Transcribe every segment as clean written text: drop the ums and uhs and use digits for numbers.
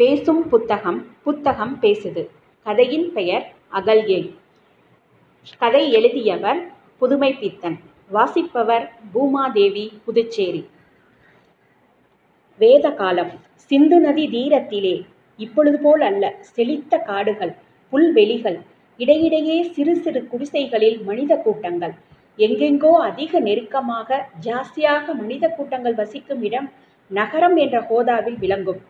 பேசும் புத்தகம் புத்தகம் பேசுது. கதையின் பெயர் அகல்யை. கதை எழுதியவர் புதுமை பித்தன். வாசிப்பவர் பூமாதேவி, புதுச்சேரி. வேத காலம். சிந்து நதி தீரத்திலே இப்பொழுது போல் அல்ல, செழித்த காடுகள், புல்வெளிகள், இடையிடையே சிறு சிறு குடிசைகளில் மனித கூட்டங்கள். எங்கெங்கோ அதிக நெருக்கமாக ஜாஸ்தியாக மனித கூட்டங்கள் வசிக்கும் இடம் நகரம் என்ற ஹோதாவில் விளங்கும்.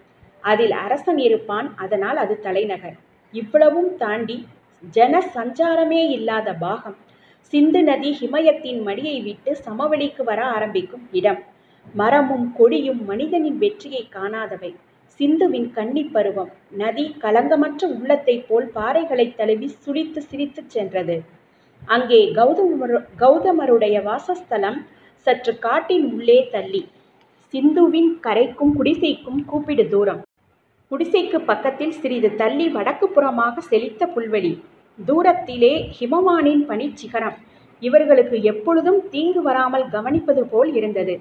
அதில் அரசன் இருப்பான், அதனால் அது தலைநகர். இவ்வளவும் தாண்டி ஜன சஞ்சாரமே இல்லாத பாகம் சிந்து நதி ஹிமயத்தின் மடியை விட்டு சமவெளிக்கு வர ஆரம்பிக்கும் இடம். மரமும் கொடியும் மனிதனின் வெற்றியை காணாதவை. சிந்துவின் கன்னி பருவம். நதி கலங்கமற்ற உள்ளத்தை போல் பாறைகளை தழுவி சுழித்து சிரித்து சென்றது. அங்கே கௌதமருடைய வாசஸ்தலம் சற்று காட்டின் உள்ளே தள்ளி, சிந்துவின் கரைக்கும் குடிசைக்கும் கூப்பிடு தூரம். குடிசைக்கு பக்கத்தில் சிறிது தள்ளி வடக்கு புறமாக செழித்த புல்வெளி. தூரத்திலே ஹிமமானின் பனிச்சிகரம் இவர்களுக்கு எப்பொழுதும் தீங்கு வராமல் கவனிப்பது போல் இருந்தது.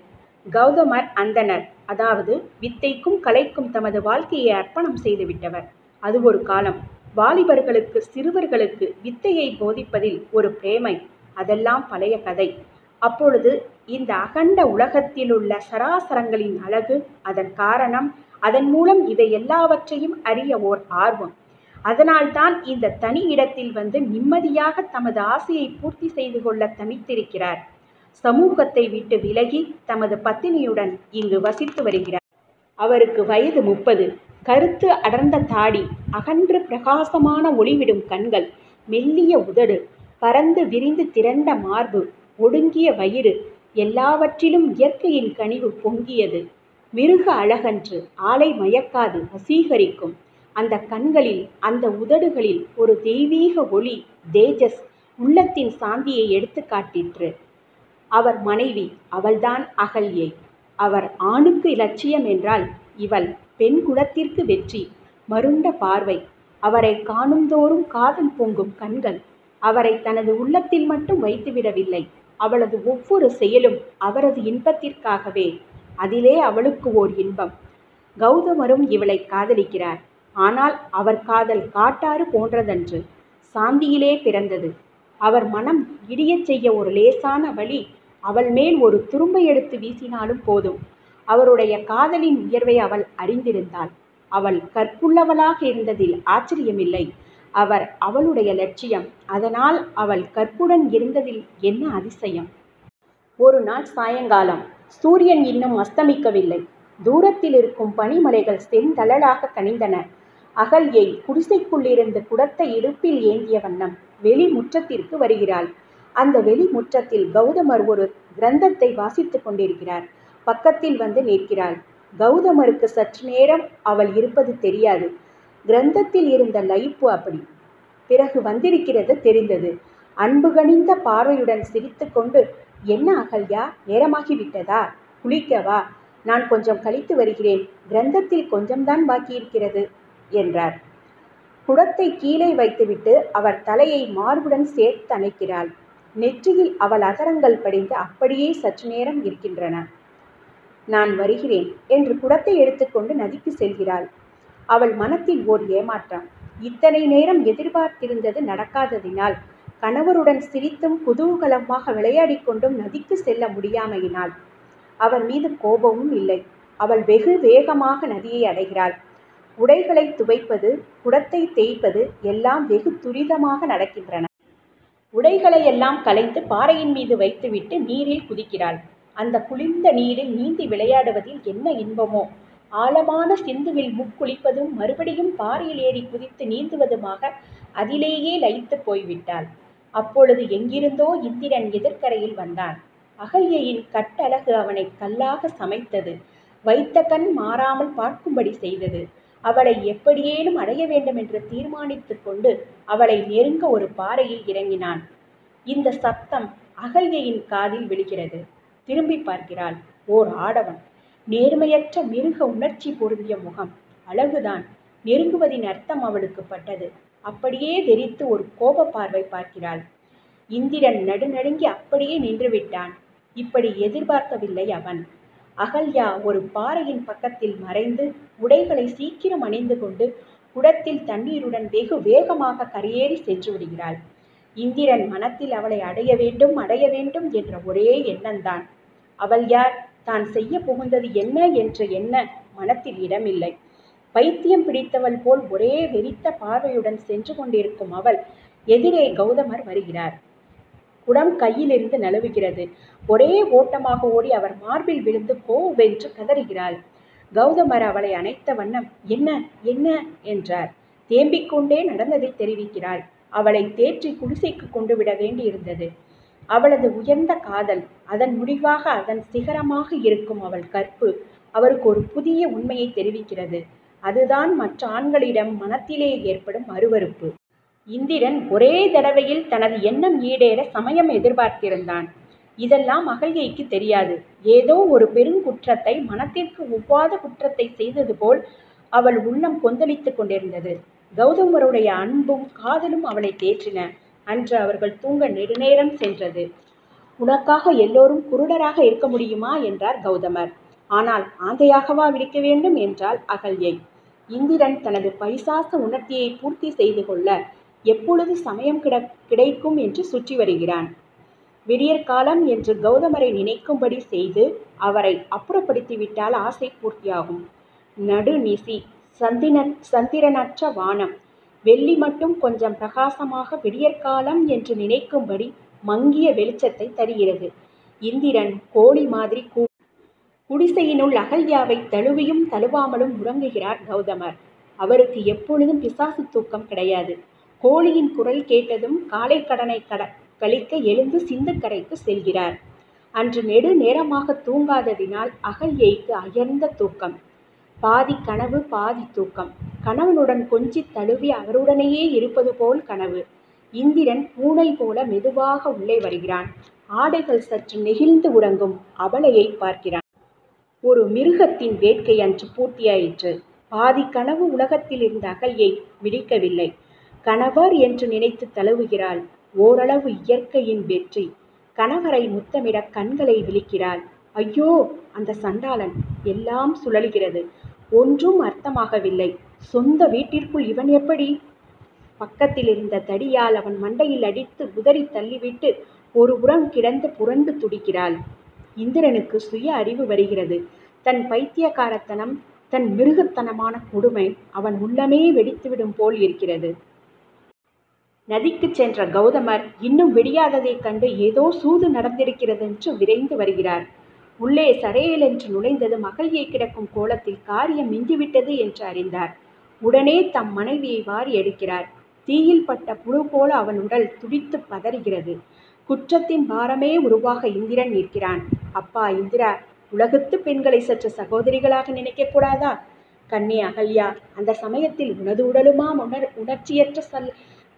கௌதமர் அந்தனர், அதாவது வித்தைக்கும் கலைக்கும் தமது வாழ்க்கையை அர்ப்பணம் செய்துவிட்டவர். அது ஒரு காலம். வாலிபர்களுக்கு, சிறுவர்களுக்கு வித்தையை போதிப்பதில் ஒரு பிரேமை. அதெல்லாம் பழைய கதை. அப்பொழுது இந்த அகண்ட உலகத்தில் உள்ள சராசரங்களின் அழகு, அதன் காரணம், அதன் மூலம் இவை எல்லாவற்றையும் அறிய ஓர் ஆர்வம். அதனால்தான் இந்த தனி இடத்தில் வந்து நிம்மதியாக தமது ஆசையை பூர்த்தி செய்து கொள்ள தனித்திருக்கிறார். சமூகத்தை விட்டு விலகி தமது பத்தினியுடன் இங்கு வசித்து வருகிறார். அவருக்கு வயது 30. கருத்து அடர்ந்த தாடி, அகன்று பிரகாசமான ஒளிவிடும் கண்கள், மெல்லிய உதடு, பரந்து விரிந்து திரண்ட மார்பு, ஒடுங்கிய வயிறு, எல்லாவற்றிலும் இயற்கையின் கனிவு பொங்கியது. மிருக அழகன்று, ஆளை மயக்காது, வசீகரிக்கும் அந்த கண்களில், அந்த உதடுகளில் ஒரு தெய்வீக ஒளி, தேஜஸ், உள்ளத்தின் சாந்தியை எடுத்து காட்டிற்று. அவர் மனைவி, அவள்தான் அகல்யை. அவர் ஆணுக்கு இலட்சியம் என்றால் இவள் பெண் குலத்திற்கு வெற்றி. மருண்ட பார்வை, அவரை காணும்தோறும் காதல் பொங்கும் கண்கள், அவரை தனது உள்ளத்தில் மட்டும் வைத்துவிடவில்லை. அவளது ஒவ்வொரு செயலும் அவரது இன்பத்திற்காகவே. அதிலே அவளுக்கு ஓர் இன்பம். கௌதமரும் இவளை காதலிக்கிறார். ஆனால் அவர் காதல் காட்டாறு போன்றதன்று, சாந்தியிலே பிறந்தது. அவர் மனம் இடியச் செய்ய ஒரு லேசான வழி. அவள் மேல் ஒரு துரும்பை எடுத்து வீசினாலும் போதும். அவருடைய காதலின் உயர்வை அவள் அறிந்திருந்தாள். அவள் கற்புள்ளவளாக இருந்ததில் ஆச்சரியமில்லை. அவர் அவளுடைய லட்சியம். அதனால் அவள் கற்புடன் இருந்ததில் என்ன அதிசயம்? ஒரு நாள் சாயங்காலம். சூரியன் இன்னும் அஸ்தமிக்கவில்லை. தூரத்தில் இருக்கும் பனிமலைகள் செந்தழலாக கனிந்தன. அகல்யை குடிசைக்குள்ளிருந்து குடத்தை இடுப்பில் ஏந்திய வண்ணம் வெளி முற்றத்திற்கு வருகிறாள். அந்த வெளி முற்றத்தில் கௌதமர் ஒரு கிரந்தத்தை வாசித்து கொண்டிருக்கிறார். பக்கத்தில் வந்து நிற்கிறாள். கௌதமருக்கு சற்று நேரம் அவள் இருப்பது தெரியாது. கிரந்தத்தில் இருந்த லைப்பு அப்படி பிறகு வந்திருக்கிறது தெரிந்தது. அன்பு கனிந்த பார்வையுடன் சிரித்து கொண்டு, என்ன அகல்யா, நேரமாகிவிட்டதா? குளிக்கவா? நான் கொஞ்சம் கழித்து வருகிறேன். கிரந்தத்தில் கொஞ்சம்தான் பாக்கியிருக்கிறது என்றார். குடத்தை கீழே வைத்துவிட்டு அவர் தலையை மார்புடன் சேர்த்து அணைக்கிறாள். நெற்றியில் அவள் அதரங்கள் படிந்து அப்படியே சற்று நேரம் இருக்கின்றன. நான் வருகிறேன் என்று குடத்தை எடுத்துக்கொண்டு நதிக்கு செல்கிறாள். அவள் மனத்தில் ஓர் ஏமாற்றம். இத்தனை நேரம் எதிர்பார்த்திருந்தது நடக்காததினால், கணவருடன் சிரித்தும் குதூகலமாக விளையாடி கொண்டும் நதிக்கு செல்ல முடியாமையினால் அவர் மீது கோபமும் இல்லை. அவள் வெகு வேகமாக நதியை அடைகிறாள். உடைகளை துவைப்பது, குடத்தை தேய்ப்பது எல்லாம் வெகு துரிதமாக நடக்கின்றன. உடைகளை எல்லாம் களைந்து பாறையின் மீது வைத்துவிட்டு நீரில் குதிக்கிறாள். அந்த குளிர்ந்த நீரில் நீந்தி விளையாடுவதில் என்ன இன்பமோ! ஆழமான சிந்துவில் முக்குளிப்பதும் மறுபடியும் பாறையில் ஏறி குதித்து நீந்துவதுமாக அதிலேயே லயித்து போய்விட்டாள். அப்பொழுது எங்கிருந்தோ இந்திரன் எதிர்கரையில் வந்தான். அகல்யையின் கட்டழகு அவனை கல்லாக சமைத்தது. வைத்த கண் மாறாமல் பார்க்கும்படி செய்தது. அவளை எப்படியேனும் அடைய வேண்டும் என்று தீர்மானித்து கொண்டு அவளை நெருங்க ஒரு பாறையில் இறங்கினான். இந்த சப்தம் அகல்யின் காதில் விழுகிறது. திரும்பி பார்க்கிறாள். ஓர் ஆடவன். நேர்மையற்ற மிருக உணர்ச்சி பொருந்திய முகம். அழகுதான். நெருங்குவதின் அர்த்தம் அவளுக்கு பட்டது. அப்படியே தெரித்து ஒரு கோப பார்வை பார்க்கிறாள். இந்திரன் நடுநடுங்கி அப்படியே நின்றுவிட்டான். இப்படி எதிர்பார்க்கவில்லை அவன். அகல்யா ஒரு பாறையின் பக்கத்தில் மறைந்து உடைகளை சீக்கிரம் அணிந்து கொண்டு குடத்தில் தண்ணீருடன் வெகு வேகமாக கரையேறி சென்று விடுகிறாள். இந்திரன் மனத்தில் அவளை அடைய வேண்டும் என்ற ஒரே எண்ணம்தான். அவள் யார், தான் செய்ய புகுந்தது என்ன என்ற எண்ண மனத்தில் இடமில்லை. பைத்தியம் பிடித்தவள் போல் ஒரே வெறித்த பார்வையுடன் சென்று கொண்டிருக்கும் அவள் எதிரே கௌதமர் வருகிறார். குடம் கையிலிருந்து நழுவுகிறது. ஒரே ஓட்டமாக ஓடி அவர் மார்பில் விழுந்து கோவென்று கதறுகிறாள். கௌதமர் அவளை அணைத்த வண்ணம் என்ன என்ன என்றார். தேம்பிக்கொண்டே நடந்ததை தெரிவிக்கிறாள். அவளை தேற்றி குடிசைக்கு கொண்டு விட வேண்டியிருந்தது. அவளது உயர்ந்த காதல், அதன் முடிவாக அதன் சிகரமாக இருக்கும் அவள் கற்பு அவருக்கு ஒரு புதிய உண்மையை தெரிவிக்கிறது. அதுதான் மற்ற ஆண்களிடம் மனத்திலே ஏற்படும் அருவருப்பு. இந்திரன் ஒரே தடவையில் தனது எண்ணம் ஈடேற சமயம் எதிர்பார்த்திருந்தான். இதெல்லாம் அகல்யைக்கு தெரியாது. ஏதோ ஒரு பெருங்குற்றத்தை, மனத்திற்கு ஒவ்வாத குற்றத்தை செய்தது போல் அவள் உள்ளம் கொந்தளித்து கொண்டிருந்தது. கௌதமருடைய அன்பும் காதலும் அவளை தேற்றின. அன்று அவர்கள் தூங்க நெடுநேரம் சென்றது. உனக்காக எல்லோரும் குருடராக இருக்க முடியுமா என்றார் கௌதமர். ஆனால் ஆந்தையாகவா விழிக்க வேண்டும் என்றாள் அகல்யை. இந்திரன் தனது பைசாச உணர்ச்சியை பூர்த்தி செய்து கொள்ள எப்பொழுது சமயம் கிடைக்கும் என்று சுற்றி வருகிறான். விடியற்காலம் என்று கௌதமரை நினைக்கும்படி செய்து அவரை அப்புறப்படுத்திவிட்டால் ஆசை பூர்த்தியாகும். நடுநிசி, சந்திரனற்ற வானம், வெள்ளி மட்டும் கொஞ்சம் பிரகாசமாக விடியற்காலம் என்று நினைக்கும்படி மங்கிய வெளிச்சத்தை தருகிறது. இந்திரன் கோழி மாதிரி குடிசையினுள் அகல்யாவை தழுவியும் தழுவாமலும் உறங்குகிறார் கௌதமர். அவருக்கு எப்பொழுதும் பிசாசு தூக்கம் கிடையாது. கோழியின் குரல் கேட்டதும் காலை கடனை கழிக்க எழுந்து சிந்து கரைக்கு செல்கிறார். அன்று நெடு நேரமாக தூங்காததினால் அகல்யைக்கு அயர்ந்த தூக்கம். பாதி கனவு பாதி தூக்கம். கணவனுடன் கொஞ்சி தழுவி அவருடனேயே இருப்பது போல் கனவு. இந்திரன் பூனை போல மெதுவாக உள்ளே வருகிறான். ஆடைகள் சற்று நெகிழ்ந்து உறங்கும் அவளையை பார்க்கிறான். ஒரு மிருகத்தின் வேட்கை அன்று பூர்த்தியாயிற்று. பாதி கனவு உலகத்தில் இருந்த அகல்யை விழிக்கவில்லை. கணவர் என்று நினைத்து தழுவுகிறாள். ஓரளவு இயற்கையின் வெற்றி. கணவரை முத்தமிட கண்களை விழிக்கிறாள். ஐயோ அந்த சண்டாளன்! எல்லாம் சுழல்கிறது. ஒன்றும் அர்த்தமாகவில்லை. சொந்த வீட்டிற்குள் இவன் எப்படி? பக்கத்தில் இருந்த தடியால் அவன் மண்டையில் அடித்து உதறி தள்ளிவிட்டு ஒரு புறம் கிடந்து புரண்டு துடிக்கிறாள். இந்திரனுக்கு சுய அறிவு வருகிறது. தன் பைத்தியக்காரத்தனம், தன் மிருகத்தனமான கொடுமை அவன் உள்ளமே வெடித்துவிடும் போல் இருக்கிறது. நதிக்கு சென்ற கௌதமர் இன்னும் விடியாததைக் கண்டு ஏதோ சூது நடந்திருக்கிறது என்று விரைந்து வருகிறார். உள்ளே சரையில் என்று நுழைந்தது மகள்யை கிடக்கும் கோலத்தில் காரியம் மிஞ்சிவிட்டது என்று அறிந்தார். உடனே தம் மனைவியை வாரி எடுக்கிறார். தீயில் பட்ட புழு போல அவன் உடல் துடித்து பதறுகிறது. குற்றத்தின் பாரமே உருவாக இந்திரன் நிற்கிறான். அப்பா இந்திரா, உலகத்து பெண்களை சற்று சகோதரிகளாக நினைக்கக்கூடாதா? கண்ணே அகல்யா, அந்த சமயத்தில் உனது உடலுமா உணர்ச்சியற்ற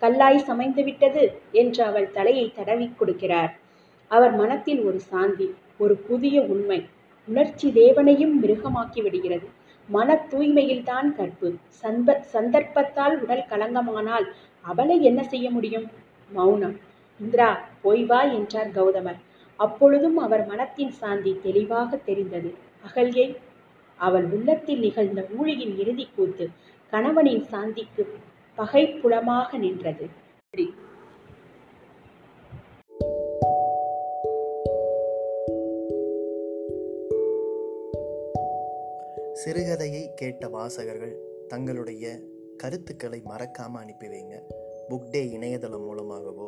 கல்லாய் சமைந்து விட்டது என்று அவள் தலையை தடவி கொடுக்கிறார். அவர் மனத்தில் ஒரு சாந்தி, ஒரு புதிய உண்மை. உணர்ச்சி தேவனையும் மிருகமாக்கி விடுகிறது. மன தூய்மையில்தான் கற்பு. சந்தர்ப்பத்தால் உடல் களங்கமானால் அவளை என்ன செய்ய முடியும்? மௌனம். இந்திரா போய்வா என்றார் கௌதமர். அப்பொழுதும் அவர் மனத்தின் சாந்தி தெளிவாக தெரிந்தது. அகல்யை, அவள் உள்ளத்தில் நிகழ்ந்த ஊழியின் இறுதி கூத்து கணவனின் சாந்திக்கு பகை புலமாக நின்றது. சிறுகதையை கேட்ட வாசகர்கள் தங்களுடைய கருத்துக்களை மறக்காமல் அனுப்பி வைங்க. புக் டே இணையதளம் மூலமாகவோ